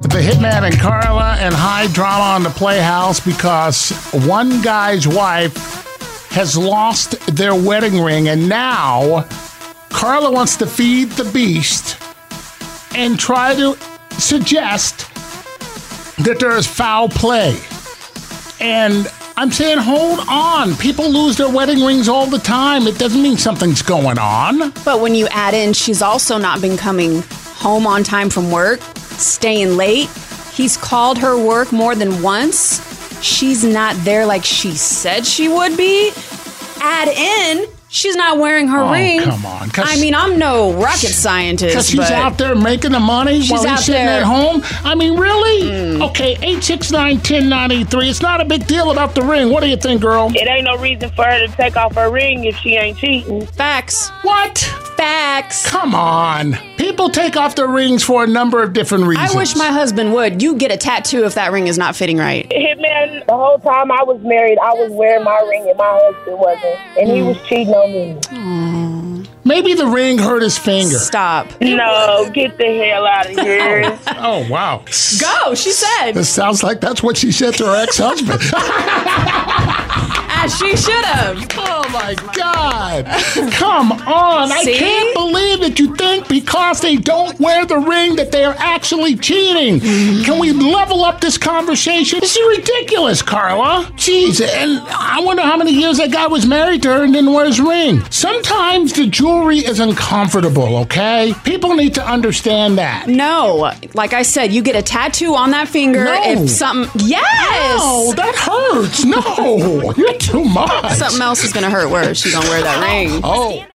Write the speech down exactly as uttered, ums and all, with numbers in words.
The Hitman and Carla, and high drama on the Playhouse because one guy's wife has lost their wedding ring, and now Carla wants to feed the beast and try to suggest that there is foul play. And I'm saying, hold on. People lose their wedding rings all the time. It doesn't mean something's going on. But when you add in, she's also not been coming home on time from work, staying late. He's called her work more than once. She's not there like she said she would be. Add in, she's not wearing her oh, ring. Come on. I mean, I'm no rocket scientist. Because she's out there making the money she's while out he's sitting there. At home. I mean, really? Mm. Okay, eight six nine, one oh nine three. It's not a big deal about the ring. What do you think, girl? It ain't no reason for her to take off her ring if she ain't cheating. Facts. What? Facts. Come on. People take off their rings for a number of different reasons. I wish my husband would. You get a tattoo if that ring is not fitting right. Hitman, the whole time I was married, I was wearing my ring and my husband wasn't. And mm. he was cheating on me. Mm. Maybe the ring hurt his finger. Stop. No, get the hell out of here. Oh, wow. Go, she said. This sounds like that's what she said to her ex-husband. She should have. Oh, my God. Come on. See? I can't believe that you think because they don't wear the ring that they are actually cheating. Can we level up this conversation? This is ridiculous, Carla. Jeez, and I wonder how many years that guy was married to her and didn't wear his ring. Sometimes the jewelry is uncomfortable, okay? People need to understand that. No. Like I said, you get a tattoo on that finger. No. If something... Yes! No, that hurts. No. You're too Too much. Something else is going to hurt worse. She's going to wear that ring. Oh.